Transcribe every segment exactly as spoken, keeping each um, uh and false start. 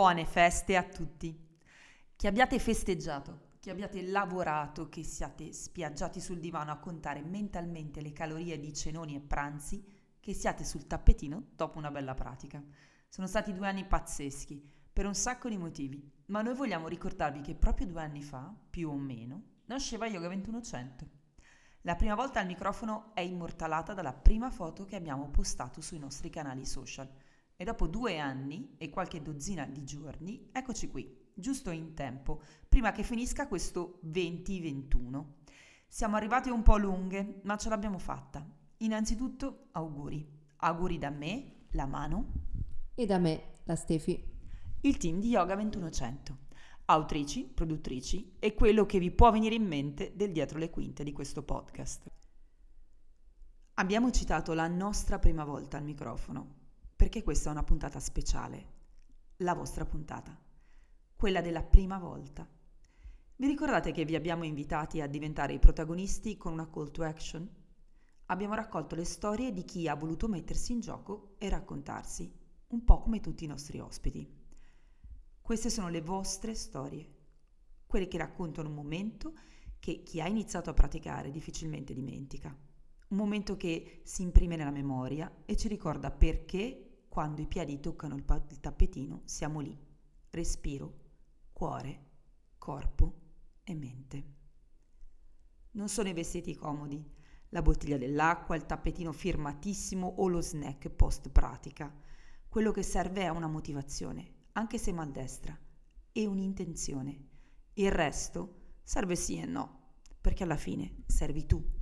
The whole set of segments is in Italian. buone feste a tutti, che abbiate festeggiato, che abbiate lavorato, che siate spiaggiati sul divano a contare mentalmente le calorie di cenoni e pranzi, che siate sul tappetino dopo una bella pratica. Sono stati due anni pazzeschi, per un sacco di motivi, ma noi vogliamo ricordarvi che proprio due anni fa, più o meno, nasceva Yoga ventunomila. La prima volta al microfono è immortalata dalla prima foto che abbiamo postato sui nostri canali social. E dopo due anni e qualche dozzina di giorni, eccoci qui, giusto in tempo, prima che finisca questo venti ventuno. Siamo arrivate un po' lunghe, ma ce l'abbiamo fatta. Innanzitutto, auguri. Auguri da me, la Manu. E da me, la Stefi. Il team di Yoga ventunomila. Autrici, produttrici e quello che vi può venire in mente del dietro le quinte di questo podcast. Abbiamo citato la nostra prima volta al microfono, perché questa è una puntata speciale, la vostra puntata, quella della prima volta. Vi ricordate che vi abbiamo invitati a diventare i protagonisti con una call to action? Abbiamo raccolto le storie di chi ha voluto mettersi in gioco e raccontarsi, un po' come tutti i nostri ospiti. Queste sono le vostre storie, quelle che raccontano un momento che chi ha iniziato a praticare difficilmente dimentica, un momento che si imprime nella memoria e ci ricorda perché quando i piedi toccano il, pa- il tappetino siamo lì, respiro, cuore, corpo e mente. Non sono i vestiti comodi, la bottiglia dell'acqua, il tappetino firmatissimo o lo snack post pratica. Quello che serve è una motivazione, anche se maldestra, e un'intenzione. Il resto serve sì e no, perché alla fine servi tu.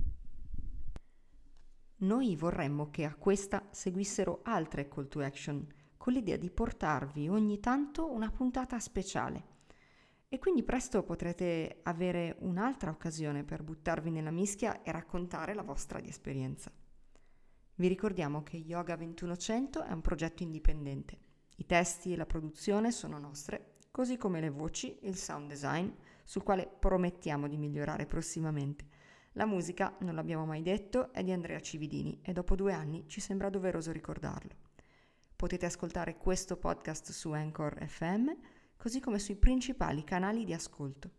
Noi vorremmo che a questa seguissero altre call to action, con l'idea di portarvi ogni tanto una puntata speciale. E quindi presto potrete avere un'altra occasione per buttarvi nella mischia e raccontare la vostra di esperienza. Vi ricordiamo che Yoga ventunomila è un progetto indipendente. I testi e la produzione sono nostre, così come le voci, il sound design, sul quale promettiamo di migliorare prossimamente. La musica, non l'abbiamo mai detto, è di Andrea Cividini e dopo due anni ci sembra doveroso ricordarlo. Potete ascoltare questo podcast su Anchor F M, così come sui principali canali di ascolto.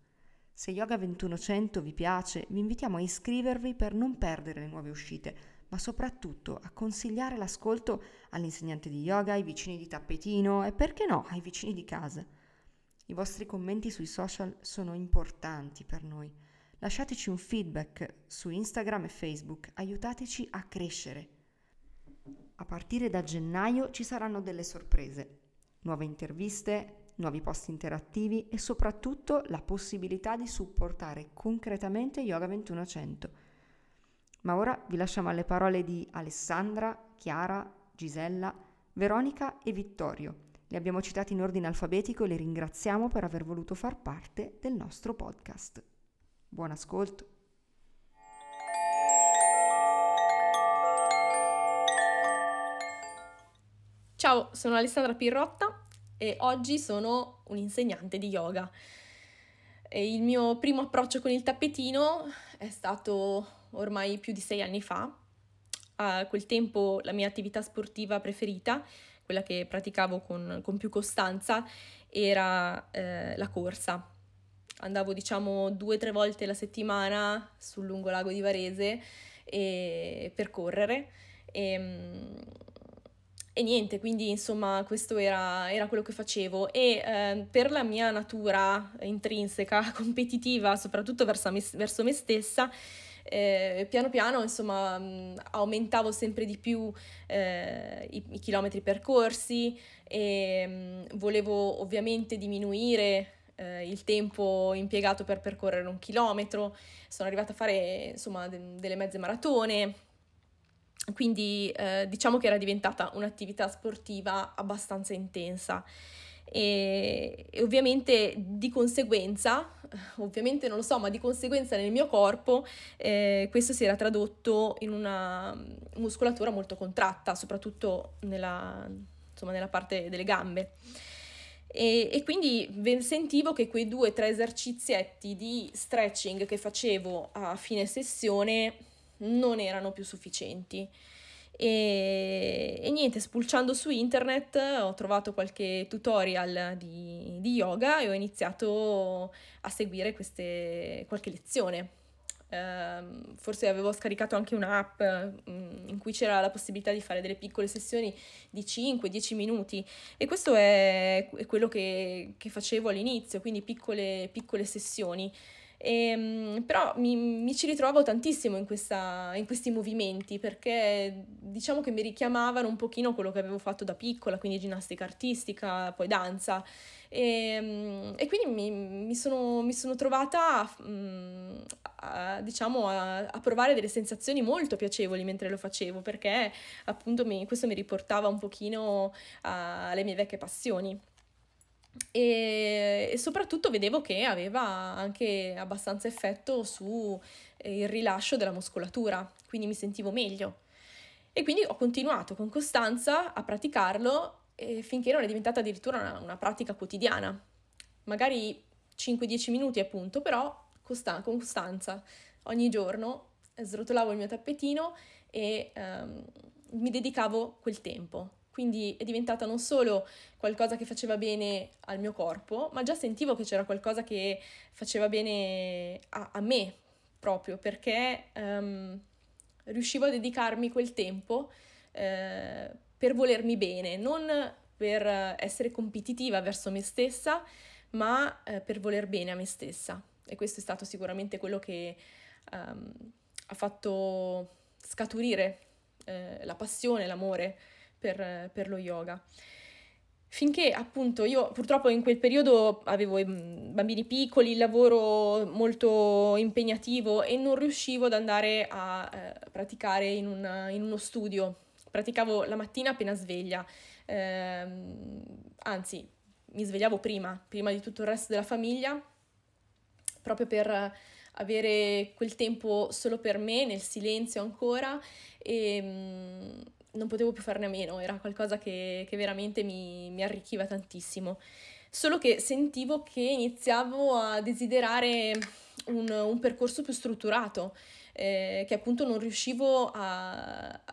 Se Yoga ventunomila vi piace, vi invitiamo a iscrivervi per non perdere le nuove uscite, ma soprattutto a consigliare l'ascolto all'insegnante di yoga, ai vicini di tappetino e, perché no, ai vicini di casa. I vostri commenti sui social sono importanti per noi. Lasciateci un feedback su Instagram e Facebook, aiutateci a crescere. A partire da gennaio ci saranno delle sorprese, nuove interviste, nuovi post interattivi e soprattutto la possibilità di supportare concretamente Yoga ventunomila. Ma ora vi lasciamo alle parole di Alessandra, Chiara, Gisella, Veronica e Vittorio. Li abbiamo citati in ordine alfabetico e li ringraziamo per aver voluto far parte del nostro podcast. Buon ascolto! Ciao, sono Alessandra Pirrotta e oggi sono un'insegnante di yoga. E il mio primo approccio con il tappetino è stato ormai più di sei anni fa. A quel tempo la mia attività sportiva preferita, quella che praticavo con, con più costanza, era eh, la corsa. Andavo diciamo due o tre volte la settimana sul lungolago di Varese e, per correre e, e niente, quindi insomma questo era, era quello che facevo e eh, per la mia natura intrinseca, competitiva, soprattutto verso me, verso me stessa, Eh, piano piano insomma mh, aumentavo sempre di più eh, i, i chilometri percorsi e mh, volevo ovviamente diminuire eh, il tempo impiegato per percorrere un chilometro. Sono arrivata a fare insomma de- delle mezze maratone, quindi eh, diciamo che era diventata un'attività sportiva abbastanza intensa. E, e ovviamente di conseguenza, ovviamente non lo so, ma di conseguenza nel mio corpo eh, questo si era tradotto in una muscolatura molto contratta, soprattutto nella, insomma, nella parte delle gambe. E, e quindi sentivo che quei due o tre esercizietti di stretching che facevo a fine sessione non erano più sufficienti. E, e niente, spulciando su internet ho trovato qualche tutorial di, di yoga e ho iniziato a seguire queste, qualche lezione. Uh, forse avevo scaricato anche un'app um, in cui c'era la possibilità di fare delle piccole sessioni di cinque dieci minuti, e questo è, è quello che, che facevo all'inizio, quindi piccole, piccole sessioni. E, um, però mi, mi ci ritrovo tantissimo in, questa, in questi movimenti, perché diciamo che mi richiamavano un pochino quello che avevo fatto da piccola, quindi ginnastica artistica, poi danza. E, e quindi mi, mi, sono, mi sono trovata a, a, diciamo a, a provare delle sensazioni molto piacevoli mentre lo facevo, perché appunto mi, questo mi riportava un pochino a, alle mie vecchie passioni, e, e soprattutto vedevo che aveva anche abbastanza effetto su il rilascio della muscolatura, quindi mi sentivo meglio, e quindi ho continuato con costanza a praticarlo finché non è diventata addirittura una, una pratica quotidiana, magari cinque dieci minuti appunto, però costa- con costanza. Ogni giorno srotolavo il mio tappetino e ehm, mi dedicavo quel tempo, quindi è diventata non solo qualcosa che faceva bene al mio corpo, ma già sentivo che c'era qualcosa che faceva bene a, a me, proprio perché ehm, riuscivo a dedicarmi quel tempo eh, per volermi bene, non per essere competitiva verso me stessa, ma eh, per voler bene a me stessa. E questo è stato sicuramente quello che um, ha fatto scaturire eh, la passione, l'amore per, per lo yoga. Finché appunto io purtroppo in quel periodo avevo bambini piccoli, il lavoro molto impegnativo, e non riuscivo ad andare a eh, praticare in, un, in uno studio. Praticavo la mattina appena sveglia, eh, anzi mi svegliavo prima, prima di tutto il resto della famiglia, proprio per avere quel tempo solo per me, nel silenzio ancora, e mh, non potevo più farne a meno, era qualcosa che, che veramente mi, mi arricchiva tantissimo. Solo che sentivo che iniziavo a desiderare un, un percorso più strutturato, eh, che appunto non riuscivo a... a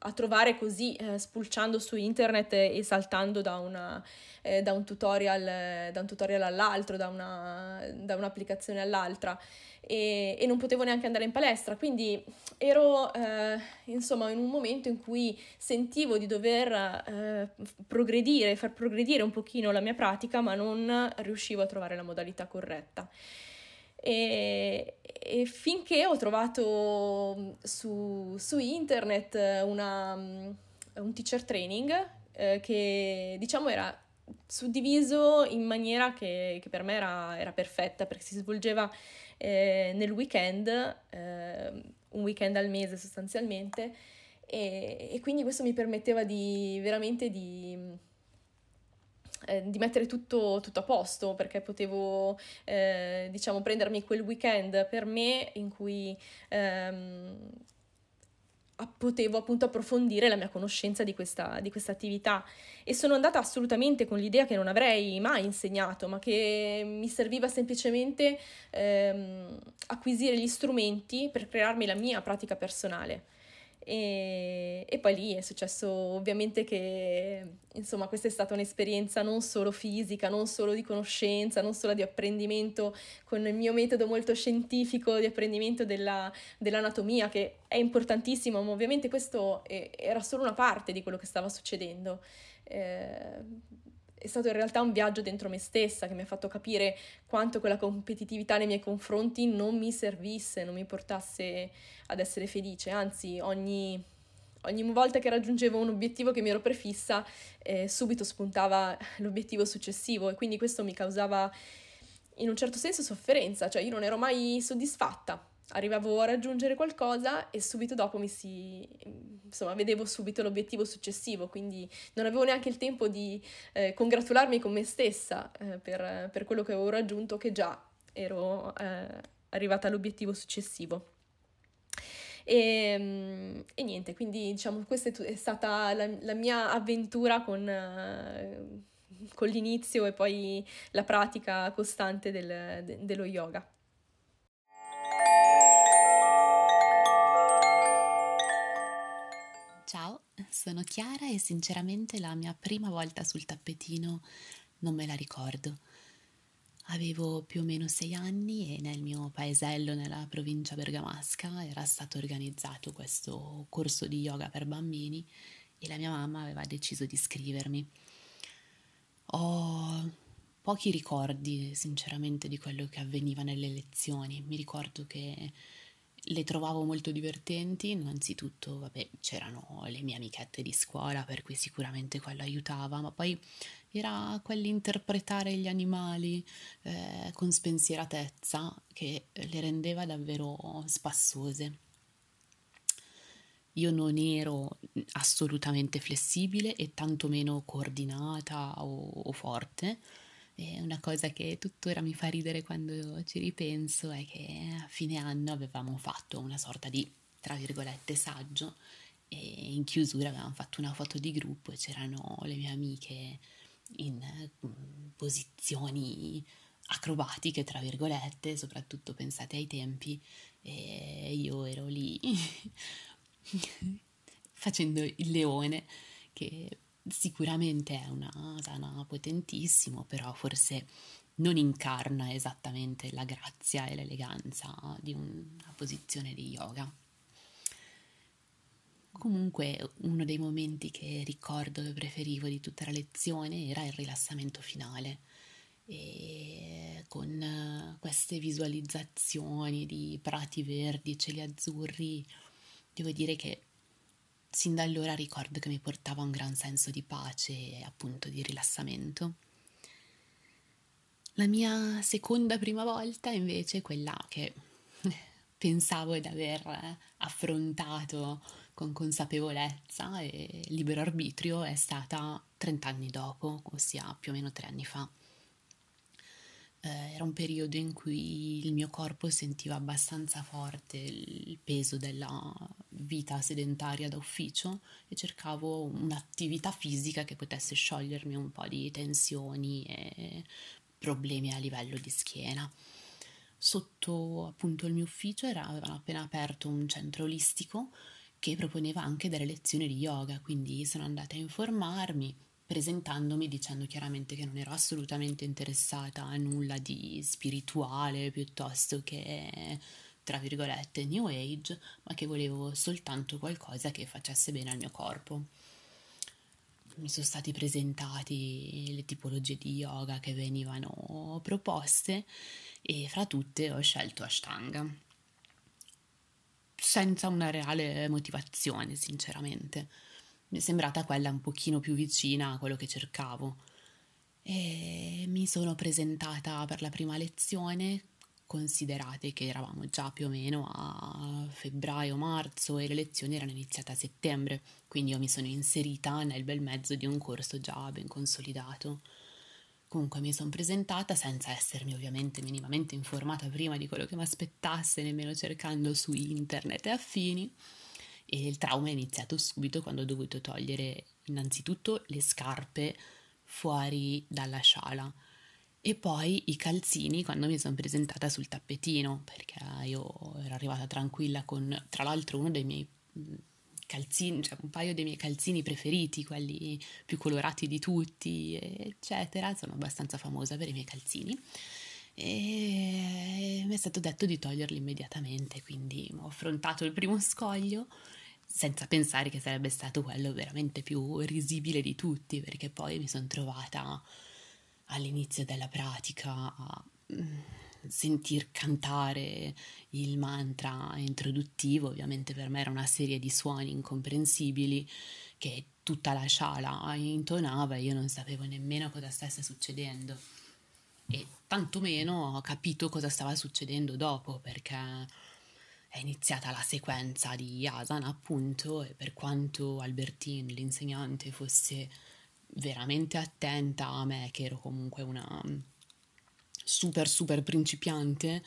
a trovare così, eh, spulciando su internet e saltando da, una, eh, da, un, tutorial, eh, da un tutorial all'altro, da, una, da un'applicazione all'altra, e, e non potevo neanche andare in palestra, quindi ero eh, insomma in un momento in cui sentivo di dover eh, progredire, far progredire un pochino la mia pratica, ma non riuscivo a trovare la modalità corretta. E, e finché ho trovato su, su internet una, un teacher training eh, che diciamo era suddiviso in maniera che, che per me era, era perfetta, perché si svolgeva eh, nel weekend, eh, un weekend al mese sostanzialmente, e, e quindi questo mi permetteva di veramente di... di mettere tutto, tutto a posto, perché potevo eh, diciamo prendermi quel weekend per me in cui ehm, potevo appunto approfondire la mia conoscenza di questa, di questa attività, e sono andata assolutamente con l'idea che non avrei mai insegnato, ma che mi serviva semplicemente ehm, acquisire gli strumenti per crearmi la mia pratica personale. E, e poi lì è successo ovviamente che, insomma, questa è stata un'esperienza non solo fisica, non solo di conoscenza, non solo di apprendimento con il mio metodo molto scientifico di apprendimento della, dell'anatomia, che è importantissimo, ma ovviamente questo è, era solo una parte di quello che stava succedendo. Eh, è stato in realtà un viaggio dentro me stessa che mi ha fatto capire quanto quella competitività nei miei confronti non mi servisse, non mi portasse ad essere felice, anzi ogni, ogni volta che raggiungevo un obiettivo che mi ero prefissa eh, subito spuntava l'obiettivo successivo, e quindi questo mi causava in un certo senso sofferenza, cioè io non ero mai soddisfatta, arrivavo a raggiungere qualcosa e subito dopo mi si insomma vedevo subito l'obiettivo successivo, quindi non avevo neanche il tempo di eh, congratularmi con me stessa eh, per, per quello che avevo raggiunto, che già ero eh, arrivata all'obiettivo successivo. E, e niente, quindi diciamo questa è stata la, la mia avventura con, eh, con l'inizio e poi la pratica costante del, de, dello yoga. sono Chiara e sinceramente la mia prima volta sul tappetino non me la ricordo. Avevo più o meno sei anni e nel mio paesello, nella provincia bergamasca, era stato organizzato questo corso di yoga per bambini e la mia mamma aveva deciso di iscrivermi. Ho pochi ricordi, sinceramente, di quello che avveniva nelle lezioni. Mi ricordo che le trovavo molto divertenti, innanzitutto vabbè, c'erano le mie amichette di scuola, per cui sicuramente quello aiutava, ma poi era quell'interpretare gli animali eh, con spensieratezza che le rendeva davvero spassose. Io non ero assolutamente flessibile e tantomeno coordinata o, o forte. E una cosa che tuttora mi fa ridere quando ci ripenso è che a fine anno avevamo fatto una sorta di, tra virgolette, saggio e in chiusura avevamo fatto una foto di gruppo e c'erano le mie amiche in posizioni acrobatiche, tra virgolette, soprattutto pensate ai tempi, e io ero lì facendo il leone, che sicuramente è una asana potentissimo, però forse non incarna esattamente la grazia e l'eleganza di una posizione di yoga. Comunque uno dei momenti che ricordo e preferivo di tutta la lezione era il rilassamento finale, e con queste visualizzazioni di prati verdi e cieli azzurri devo dire che sin da allora ricordo che mi portava un gran senso di pace e appunto di rilassamento. La mia seconda prima volta invece, quella che pensavo di aver affrontato con consapevolezza e libero arbitrio, è stata trent'anni dopo, ossia più o meno tre anni fa. Era un periodo in cui il mio corpo sentiva abbastanza forte il peso della vita sedentaria da ufficio e cercavo un'attività fisica che potesse sciogliermi un po' di tensioni e problemi a livello di schiena. Sotto appunto il mio ufficio era, avevano appena aperto un centro olistico che proponeva anche delle lezioni di yoga, quindi sono andata a informarmi, presentandomi dicendo chiaramente che non ero assolutamente interessata a nulla di spirituale piuttosto che, tra virgolette, new age, ma che volevo soltanto qualcosa che facesse bene al mio corpo. Mi sono stati presentati le tipologie di yoga che venivano proposte e fra tutte ho scelto Ashtanga, senza una reale motivazione, sinceramente. Mi è sembrata quella un pochino più vicina a quello che cercavo e mi sono presentata per la prima lezione. Considerate che eravamo già più o meno a febbraio-marzo e le lezioni erano iniziate a settembre, quindi io mi sono inserita nel bel mezzo di un corso già ben consolidato. Comunque mi sono presentata senza essermi ovviamente minimamente informata prima di quello che mi aspettasse, nemmeno cercando su internet e affini. E il trauma è iniziato subito quando ho dovuto togliere innanzitutto le scarpe fuori dalla sala e poi i calzini quando mi sono presentata sul tappetino, perché io ero arrivata tranquilla con, tra l'altro, uno dei miei calzini, cioè un paio dei miei calzini preferiti, quelli più colorati di tutti, eccetera. Sono abbastanza famosa per i miei calzini. E mi è stato detto di toglierli immediatamente, quindi ho affrontato il primo scoglio senza pensare che sarebbe stato quello veramente più risibile di tutti, perché poi mi sono trovata all'inizio della pratica a sentir cantare il mantra introduttivo. Ovviamente per me era una serie di suoni incomprensibili che tutta la sala intonava e io non sapevo nemmeno cosa stesse succedendo. E tantomeno ho capito cosa stava succedendo dopo, perché è iniziata la sequenza di asana appunto, e per quanto Albertin, l'insegnante, fosse veramente attenta a me, che ero comunque una super super principiante,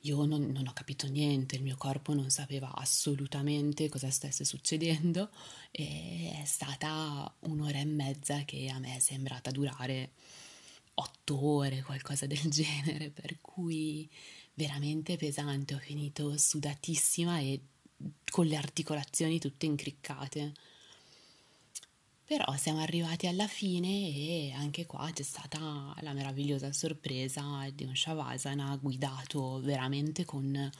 io non, non ho capito niente, il mio corpo non sapeva assolutamente cosa stesse succedendo e è stata un'ora e mezza che a me è sembrata durare otto ore, qualcosa del genere, per cui veramente pesante. Ho finito sudatissima e con le articolazioni tutte incriccate. Però siamo arrivati alla fine e anche qua c'è stata la meravigliosa sorpresa di un Shavasana guidato veramente con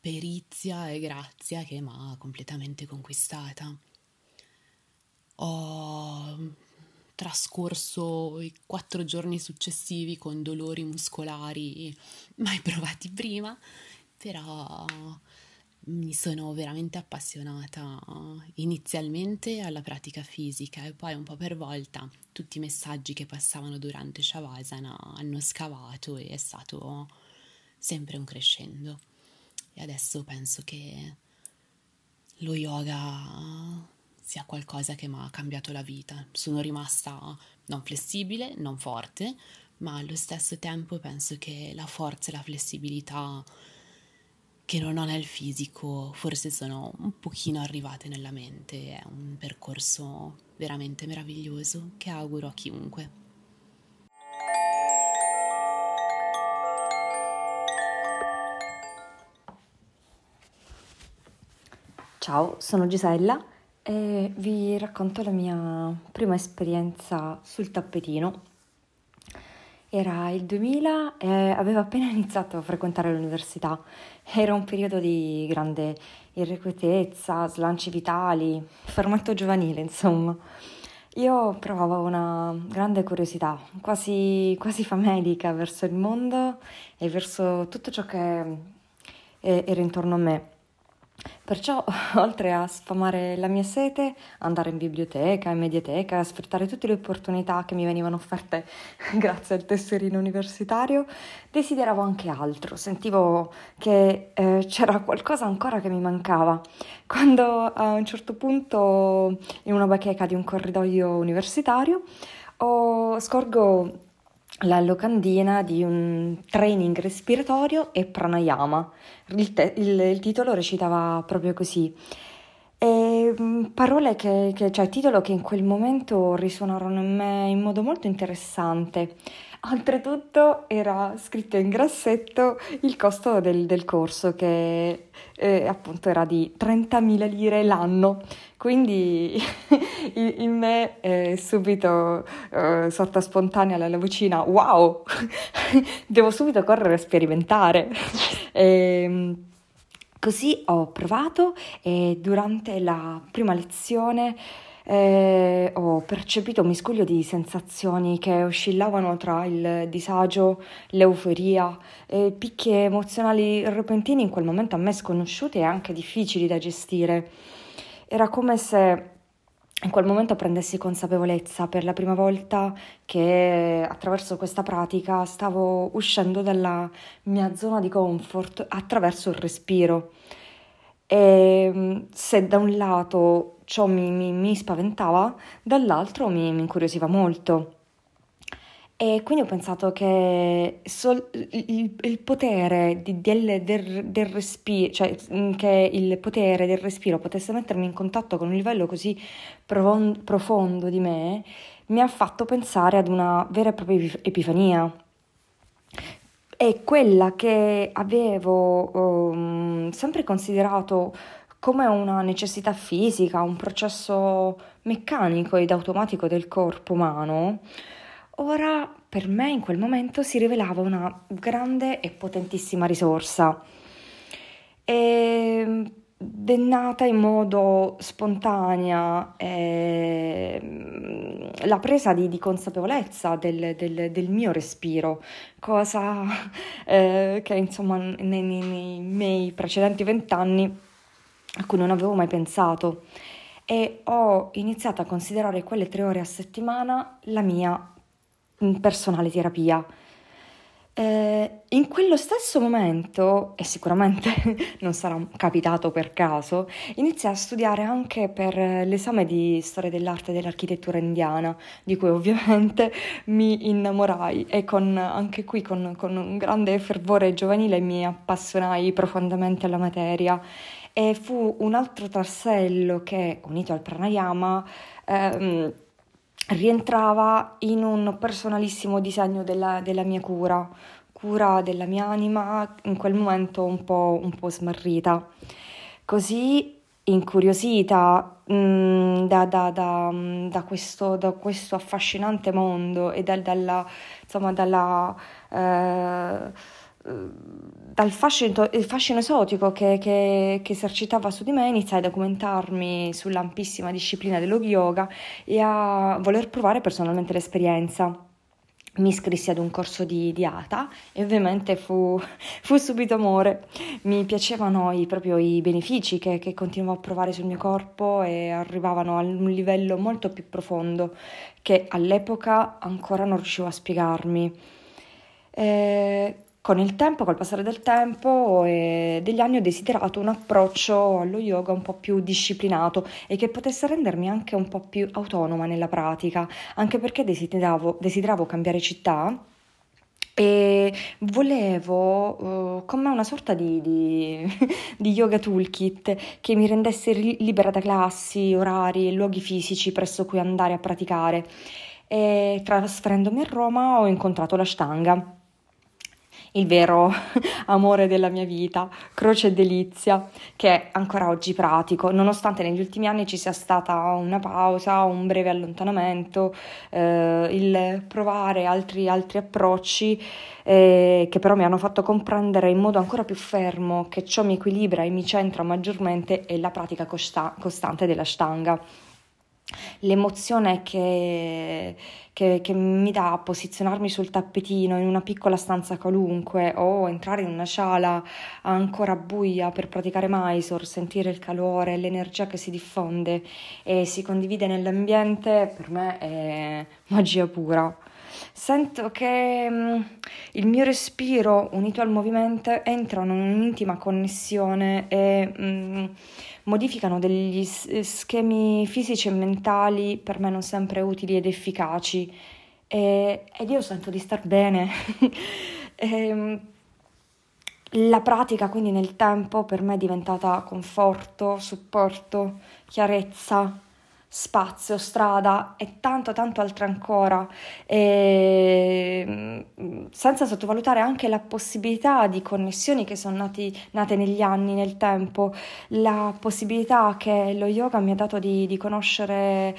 perizia e grazia che mi ha completamente conquistata. Ho trascorso i quattro giorni successivi con dolori muscolari mai provati prima, però mi sono veramente appassionata inizialmente alla pratica fisica e poi un po' per volta tutti i messaggi che passavano durante Shavasana hanno scavato e è stato sempre un crescendo. E adesso penso che lo yoga sia qualcosa che mi ha cambiato la vita. Sono rimasta non flessibile, non forte, ma allo stesso tempo penso che la forza e la flessibilità che non ho nel fisico, forse sono un pochino arrivate nella mente. È un percorso veramente meraviglioso che auguro a chiunque. Ciao, sono Gisella e vi racconto la mia prima esperienza sul tappetino. Era il duemila e avevo appena iniziato a frequentare l'università. Era un periodo di grande irrequietezza, slanci vitali, fermento giovanile, insomma. Io provavo una grande curiosità, quasi, quasi famelica, verso il mondo e verso tutto ciò che era intorno a me. Perciò, oltre a sfamare la mia sete, andare in biblioteca, in mediateca, a sfruttare tutte le opportunità che mi venivano offerte grazie al tesserino universitario, desideravo anche altro. Sentivo che eh, c'era qualcosa ancora che mi mancava. Quando a un certo punto, in una bacheca di un corridoio universitario, oh, scorgo la locandina di un training respiratorio e pranayama. Il, te- il, il titolo recitava proprio così. E, parole che, che, cioè titolo che in quel momento risuonarono in me in modo molto interessante. Oltretutto era scritto in grassetto il costo del, del corso, che eh, appunto era di trentamila lire l'anno, quindi in me eh, subito eh, sorta spontanea la vocina wow, devo subito correre a sperimentare. E, così ho provato e durante la prima lezione Eh, ho percepito un miscuglio di sensazioni che oscillavano tra il disagio, l'euforia, eh, picchi emozionali repentini in quel momento a me sconosciuti e anche difficili da gestire. Era come se in quel momento prendessi consapevolezza per la prima volta che attraverso questa pratica stavo uscendo dalla mia zona di comfort attraverso il respiro. E se da un lato ciò mi, mi, mi spaventava, dall'altro mi, mi incuriosiva molto. E quindi ho pensato che sol, il, il potere di, del, del, del respiro, cioè che il potere del respiro potesse mettermi in contatto con un livello così profondo, profondo di me, mi ha fatto pensare ad una vera e propria epifania. È quella che avevo um, sempre considerato come una necessità fisica, un processo meccanico ed automatico del corpo umano, ora per me in quel momento si rivelava una grande e potentissima risorsa. E è nata in modo spontanea eh, la presa di, di consapevolezza del, del, del mio respiro, cosa eh, che insomma nei, nei miei precedenti vent'anni a cui non avevo mai pensato, e ho iniziato a considerare quelle tre ore a settimana la mia personale terapia. Eh, in quello stesso momento, e sicuramente non sarà capitato per caso, iniziai a studiare anche per l'esame di storia dell'arte e dell'architettura indiana, di cui ovviamente mi innamorai e con, anche qui con, con un grande fervore giovanile mi appassionai profondamente alla materia. E fu un altro tassello che, unito al pranayama, ehm, rientrava in un personalissimo disegno della, della mia cura, cura della mia anima, in quel momento un po', un po' smarrita. Così incuriosita mh, da, da, da, da, questo, da questo affascinante mondo e dal, dalla, insomma, dalla, eh, dal fascino, il fascino esotico che, che, che esercitava su di me, iniziai a documentarmi sull'ampissima disciplina dello yoga e a voler provare personalmente l'esperienza. Mi iscrissi ad un corso di, di Hatha e ovviamente fu, fu subito amore. Mi piacevano i, proprio i benefici che, che continuavo a provare sul mio corpo e arrivavano a un livello molto più profondo che all'epoca ancora non riuscivo a spiegarmi. E con il tempo, col passare del tempo e degli anni, ho desiderato un approccio allo yoga un po' più disciplinato e che potesse rendermi anche un po' più autonoma nella pratica, anche perché desideravo, desideravo cambiare città e volevo uh, con me una sorta di, di, di yoga toolkit che mi rendesse libera da classi, orari e luoghi fisici presso cui andare a praticare. E trasferendomi a Roma ho incontrato l'Ashtanga, il vero amore della mia vita, croce e delizia, che ancora oggi pratico, nonostante negli ultimi anni ci sia stata una pausa, un breve allontanamento, eh, il provare altri, altri approcci eh, che però mi hanno fatto comprendere in modo ancora più fermo che ciò mi equilibra e mi centra maggiormente è la pratica costa- costante dell'Ashtanga. L'emozione che, che, che mi dà posizionarmi sul tappetino in una piccola stanza qualunque o entrare in una sala ancora buia per praticare Mysore, sentire il calore, l'energia che si diffonde e si condivide nell'ambiente, per me è magia pura. Sento che mh, il mio respiro unito al movimento entrano in un'intima connessione e mh, modificano degli schemi fisici e mentali per me non sempre utili ed efficaci e, ed io sento di star bene. e, mh, la pratica quindi nel tempo per me è diventata conforto, supporto, chiarezza, spazio, strada e tanto tanto altro ancora, e senza sottovalutare anche la possibilità di connessioni che sono nati, nate negli anni, nel tempo, la possibilità che lo yoga mi ha dato di, di conoscere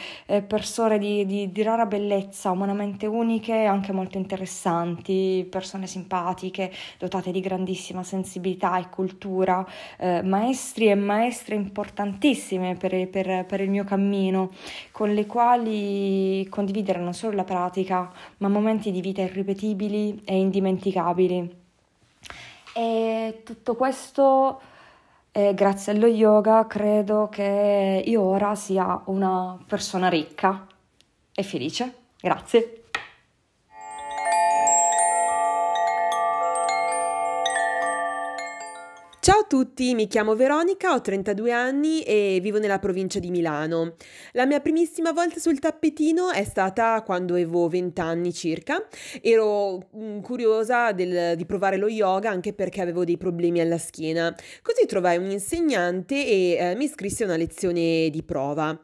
persone di, di, di rara bellezza, umanamente uniche, anche molto interessanti, persone simpatiche, dotate di grandissima sensibilità e cultura, eh, maestri e maestre importantissime per, per, per il mio cammino, con le quali condividere non solo la pratica, ma momenti di vita irripetibili e indimenticabili. E tutto questo, eh, grazie allo yoga, credo che io ora sia una persona ricca e felice. Grazie. Ciao a tutti, mi chiamo Veronica, ho trentadue anni e vivo nella provincia di Milano. La mia primissima volta sul tappetino è stata quando avevo venti anni circa. Ero curiosa del, di provare lo yoga anche perché avevo dei problemi alla schiena. Così trovai un insegnante e eh, mi iscrissi a una lezione di prova.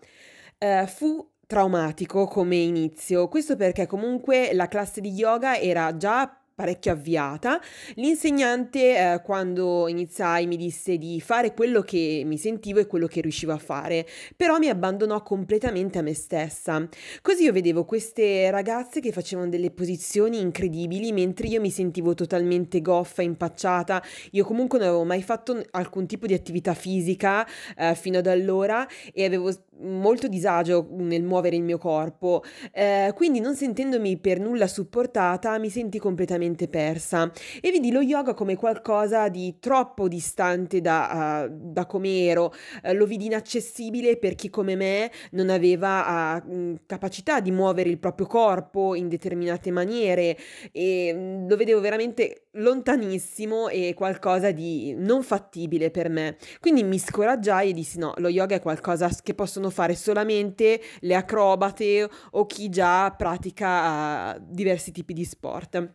Eh, fu traumatico come inizio, questo perché comunque la classe di yoga era già parecchio avviata. L'insegnante eh, quando iniziai mi disse di fare quello che mi sentivo e quello che riuscivo a fare, però mi abbandonò completamente a me stessa. Così io vedevo queste ragazze che facevano delle posizioni incredibili mentre io mi sentivo totalmente goffa, impacciata. Io comunque non avevo mai fatto alcun tipo di attività fisica eh, fino ad allora e avevo molto disagio nel muovere il mio corpo, eh, quindi non sentendomi per nulla supportata mi senti completamente persa e vidi lo yoga come qualcosa di troppo distante da, uh, da come ero, uh, lo vidi inaccessibile per chi come me non aveva uh, capacità di muovere il proprio corpo in determinate maniere e um, lo vedevo veramente lontanissimo e qualcosa di non fattibile per me, quindi mi scoraggiai e dissi no, lo yoga è qualcosa che possono fare solamente le acrobate o chi già pratica uh, diversi tipi di sport.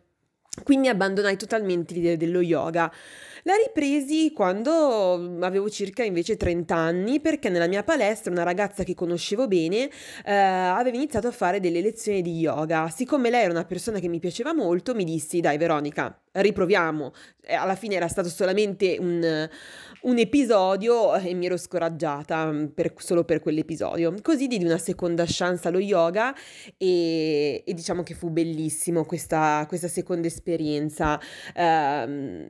Quindi abbandonai totalmente l'idea dello yoga. La ripresi quando avevo circa invece trenta anni, perché nella mia palestra una ragazza che conoscevo bene eh, aveva iniziato a fare delle lezioni di yoga. Siccome lei era una persona che mi piaceva molto, mi dissi: dai Veronica, riproviamo. Alla fine era stato solamente un, un episodio e mi ero scoraggiata per, solo per quell'episodio. Così diedi una seconda chance allo yoga e, e diciamo che fu bellissimo questa, questa seconda esperienza. Uh,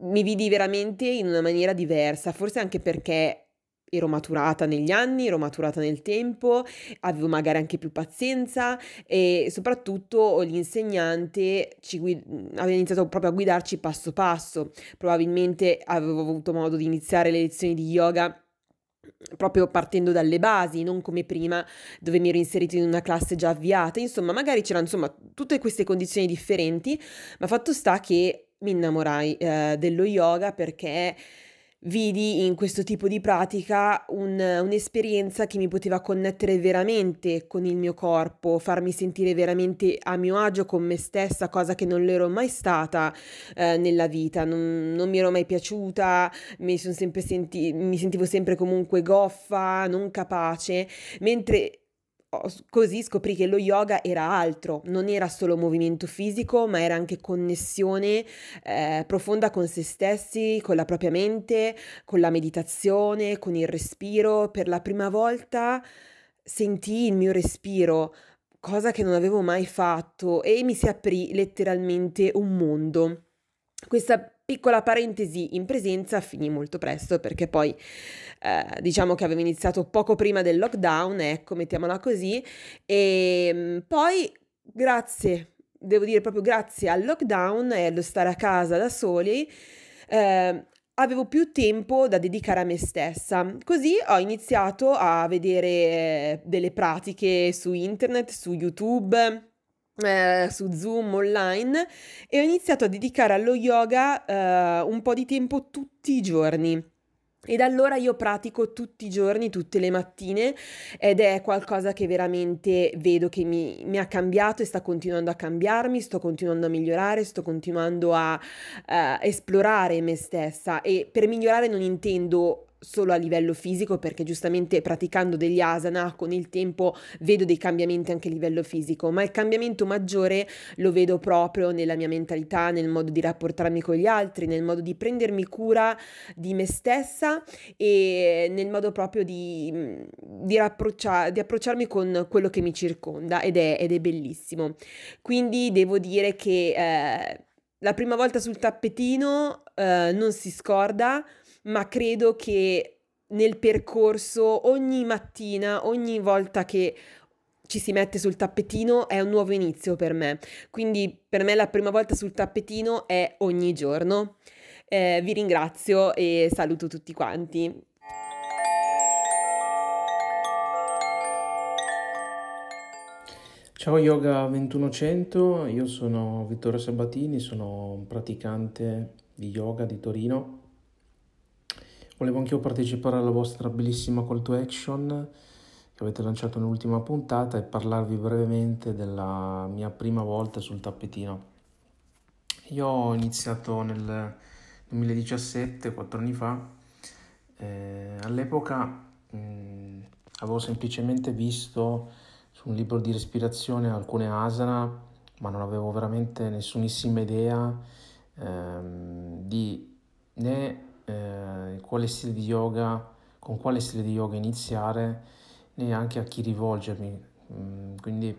mi vidi veramente in una maniera diversa, forse anche perché ero maturata negli anni, ero maturata nel tempo, avevo magari anche più pazienza e soprattutto l'insegnante ci guid- aveva iniziato proprio a guidarci passo passo. Probabilmente avevo avuto modo di iniziare le lezioni di yoga proprio partendo dalle basi, non come prima dove mi ero inserita in una classe già avviata. Insomma, magari c'erano insomma tutte queste condizioni differenti, ma fatto sta che mi innamorai eh, dello yoga perché vidi in questo tipo di pratica un, un'esperienza che mi poteva connettere veramente con il mio corpo, farmi sentire veramente a mio agio con me stessa, cosa che non l'ero mai stata eh, nella vita, non, non mi ero mai piaciuta, mi, sono sempre senti, mi sentivo sempre comunque goffa, non capace, mentre così scoprì che lo yoga era altro, non era solo movimento fisico, ma era anche connessione eh, profonda con se stessi, con la propria mente, con la meditazione, con il respiro. Per la prima volta sentii il mio respiro, cosa che non avevo mai fatto, e mi si aprì letteralmente un mondo. Questa piccola parentesi in presenza finì molto presto perché poi eh, diciamo che avevo iniziato poco prima del lockdown, ecco, mettiamola così, e poi grazie, devo dire proprio grazie al lockdown e allo stare a casa da soli eh, avevo più tempo da dedicare a me stessa. Così ho iniziato a vedere delle pratiche su internet, su YouTube, Eh, su Zoom, online, e ho iniziato a dedicare allo yoga eh, un po' di tempo tutti i giorni. E da allora io pratico tutti i giorni, tutte le mattine, ed è qualcosa che veramente vedo che mi, mi ha cambiato e sta continuando a cambiarmi, sto continuando a migliorare, sto continuando a eh, esplorare me stessa. E per migliorare non intendo solo a livello fisico, perché giustamente praticando degli asana con il tempo vedo dei cambiamenti anche a livello fisico, ma il cambiamento maggiore lo vedo proprio nella mia mentalità, nel modo di rapportarmi con gli altri, nel modo di prendermi cura di me stessa e nel modo proprio di, di, approccia, di approcciarmi con quello che mi circonda, ed è, ed è bellissimo. Quindi devo dire che eh, la prima volta sul tappetino eh, non si scorda, ma credo che nel percorso ogni mattina, ogni volta che ci si mette sul tappetino è un nuovo inizio per me. Quindi per me la prima volta sul tappetino è ogni giorno. Eh, vi ringrazio e saluto tutti quanti. Ciao Yoga ventuno cento, io sono Vittorio Sabatini, sono un praticante di yoga di Torino. Volevo anch'io partecipare alla vostra bellissima call to action che avete lanciato nell'ultima puntata e parlarvi brevemente della mia prima volta sul tappetino. Io ho iniziato nel duemiladiciassette, quattro anni fa. Eh, all'epoca mh, avevo semplicemente visto su un libro di respirazione alcune asana, ma non avevo veramente nessunissima idea ehm, di né Eh, quale stile di yoga, con quale stile di yoga iniziare, né anche a chi rivolgermi, mm, quindi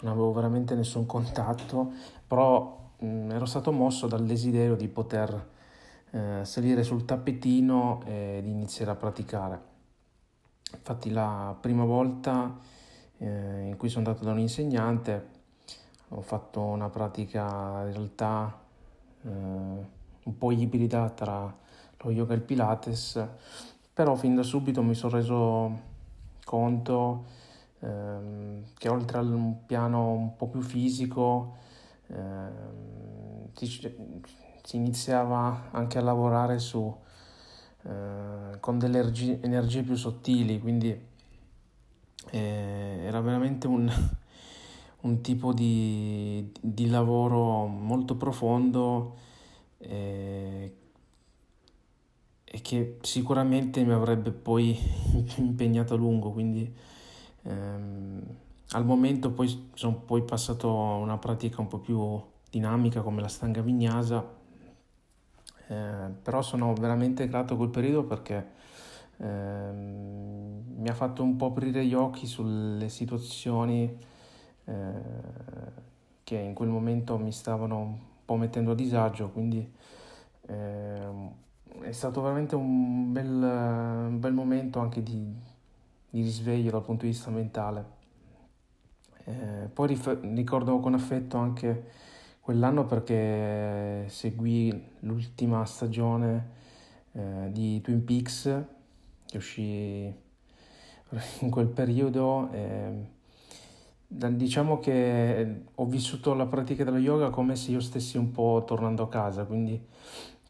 non avevo veramente nessun contatto, però mm, ero stato mosso dal desiderio di poter eh, salire sul tappetino e di iniziare a praticare. Infatti la prima volta eh, in cui sono andato da un insegnante ho fatto una pratica in realtà eh, un po' ibrida tra lo yoga e il Pilates, però fin da subito mi sono reso conto ehm, che oltre a un piano un po' più fisico ehm, si, si iniziava anche a lavorare su eh, con delle ergi, energie più sottili, quindi eh, era veramente un, un tipo di, di lavoro molto profondo eh, e che sicuramente mi avrebbe poi impegnato a lungo, quindi ehm, al momento poi sono poi passato a una pratica un po' più dinamica come la Ashtanga Vinyasa, eh, però sono veramente grato quel periodo perché eh, mi ha fatto un po' aprire gli occhi sulle situazioni eh, che in quel momento mi stavano un po' mettendo a disagio, quindi eh, è stato veramente un bel, un bel momento anche di, di risveglio dal punto di vista mentale. Eh, poi rif- ricordo con affetto anche quell'anno perché seguì l'ultima stagione eh, di Twin Peaks che uscì in quel periodo. Eh, diciamo che ho vissuto la pratica dello yoga come se io stessi un po' tornando a casa, quindi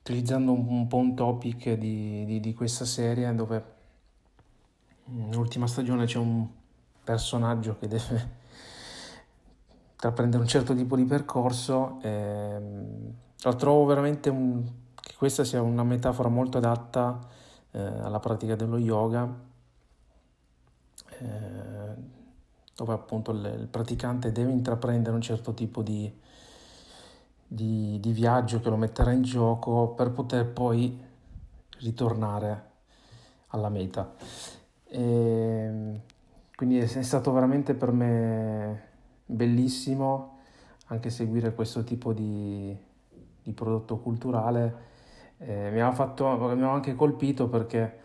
utilizzando un, un po' un topic di, di, di questa serie, dove nell'ultima stagione c'è un personaggio che deve intraprendere un certo tipo di percorso. Ehm, la trovo veramente un, che questa sia una metafora molto adatta eh, alla pratica dello yoga, eh, dove appunto il, il praticante deve intraprendere un certo tipo di, di, di viaggio che lo metterà in gioco per poter poi ritornare alla meta. E quindi è, è stato veramente per me bellissimo anche seguire questo tipo di, di prodotto culturale. Eh, mi ha fatto mi ha anche colpito perché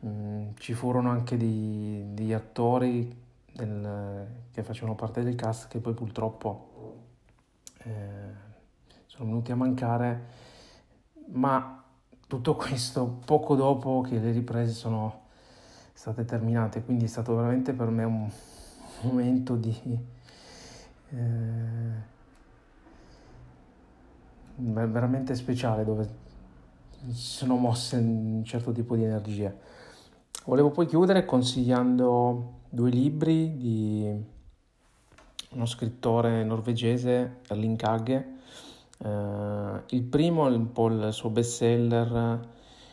mh, ci furono anche degli attori del, che facevano parte del cast che poi purtroppo eh, sono venuti a mancare, ma tutto questo poco dopo che le riprese sono state terminate, quindi è stato veramente per me un momento di Eh, veramente speciale, dove si sono mosse un certo tipo di energie. Volevo poi chiudere consigliando due libri di uno scrittore norvegese, Lin Kage. Eh, il primo è un po' il suo best seller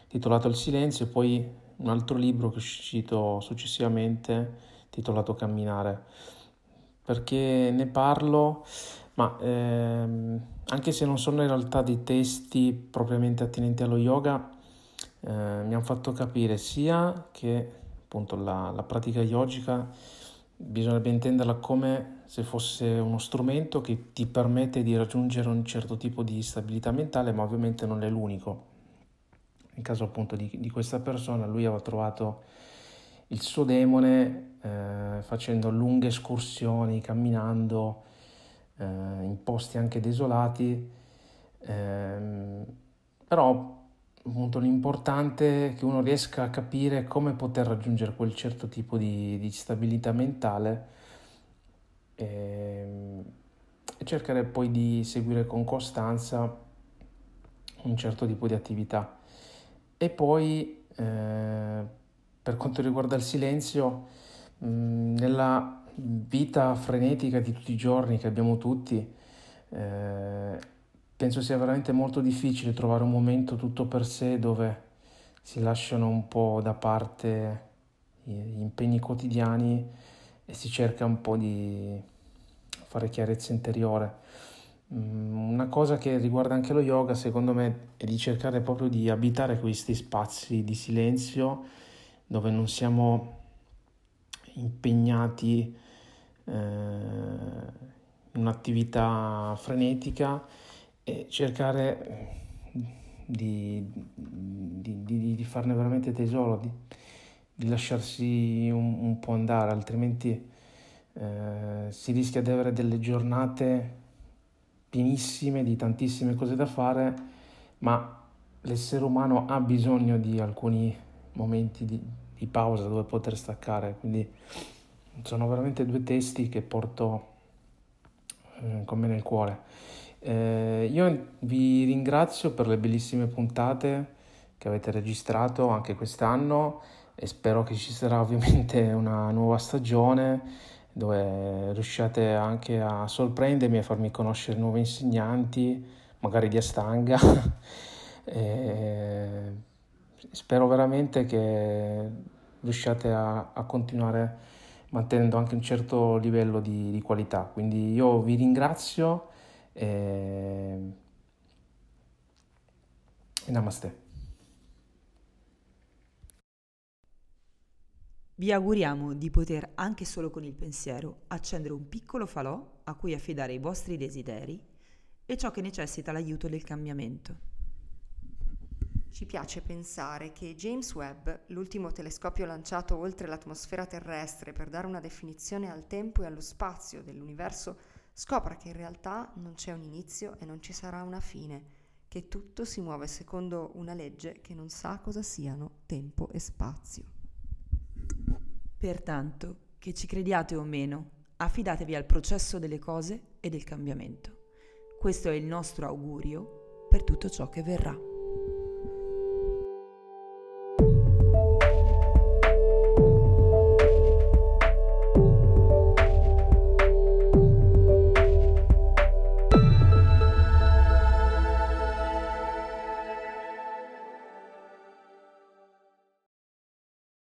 titolato Il silenzio, e poi un altro libro che è uscito successivamente titolato Camminare. Perché ne parlo, ma ehm, anche se non sono in realtà dei testi propriamente attinenti allo yoga, eh, mi hanno fatto capire sia che appunto la, la pratica yogica bisognerebbe intenderla come se fosse uno strumento che ti permette di raggiungere un certo tipo di stabilità mentale, ma ovviamente non è l'unico. Nel caso appunto di, di questa persona, lui aveva trovato il suo demone Eh, facendo lunghe escursioni, camminando eh, in posti anche desolati, eh, però appunto l'importante è che uno riesca a capire come poter raggiungere quel certo tipo di, di stabilità mentale eh, e cercare poi di seguire con costanza un certo tipo di attività. E poi eh, per quanto riguarda il silenzio, nella vita frenetica di tutti i giorni che abbiamo tutti, eh, penso sia veramente molto difficile trovare un momento tutto per sé dove si lasciano un po' da parte gli impegni quotidiani e si cerca un po' di fare chiarezza interiore. Una cosa che riguarda anche lo yoga, secondo me, è di cercare proprio di abitare questi spazi di silenzio dove non siamo impegnati eh, in un'attività frenetica, e cercare di, di, di, di farne veramente tesoro, di, di lasciarsi un, un po' andare, altrimenti eh, si rischia di avere delle giornate pienissime di tantissime cose da fare, ma l'essere umano ha bisogno di alcuni momenti di di pausa dove poter staccare. Quindi sono veramente due testi che porto eh, con me nel cuore. Eh, io vi ringrazio per le bellissime puntate che avete registrato anche quest'anno, e spero che ci sarà ovviamente una nuova stagione dove riusciate anche a sorprendermi e farmi conoscere nuovi insegnanti, magari di Ashtanga. eh, Spero veramente che riusciate a, a continuare mantenendo anche un certo livello di, di qualità. Quindi io vi ringrazio e, e namaste. Vi auguriamo di poter, anche solo con il pensiero, accendere un piccolo falò a cui affidare i vostri desideri e ciò che necessita l'aiuto del cambiamento. Ci piace pensare che James Webb, l'ultimo telescopio lanciato oltre l'atmosfera terrestre per dare una definizione al tempo e allo spazio dell'universo, scopra che in realtà non c'è un inizio e non ci sarà una fine, che tutto si muove secondo una legge che non sa cosa siano tempo e spazio. Pertanto, che ci crediate o meno, affidatevi al processo delle cose e del cambiamento. Questo è il nostro augurio per tutto ciò che verrà.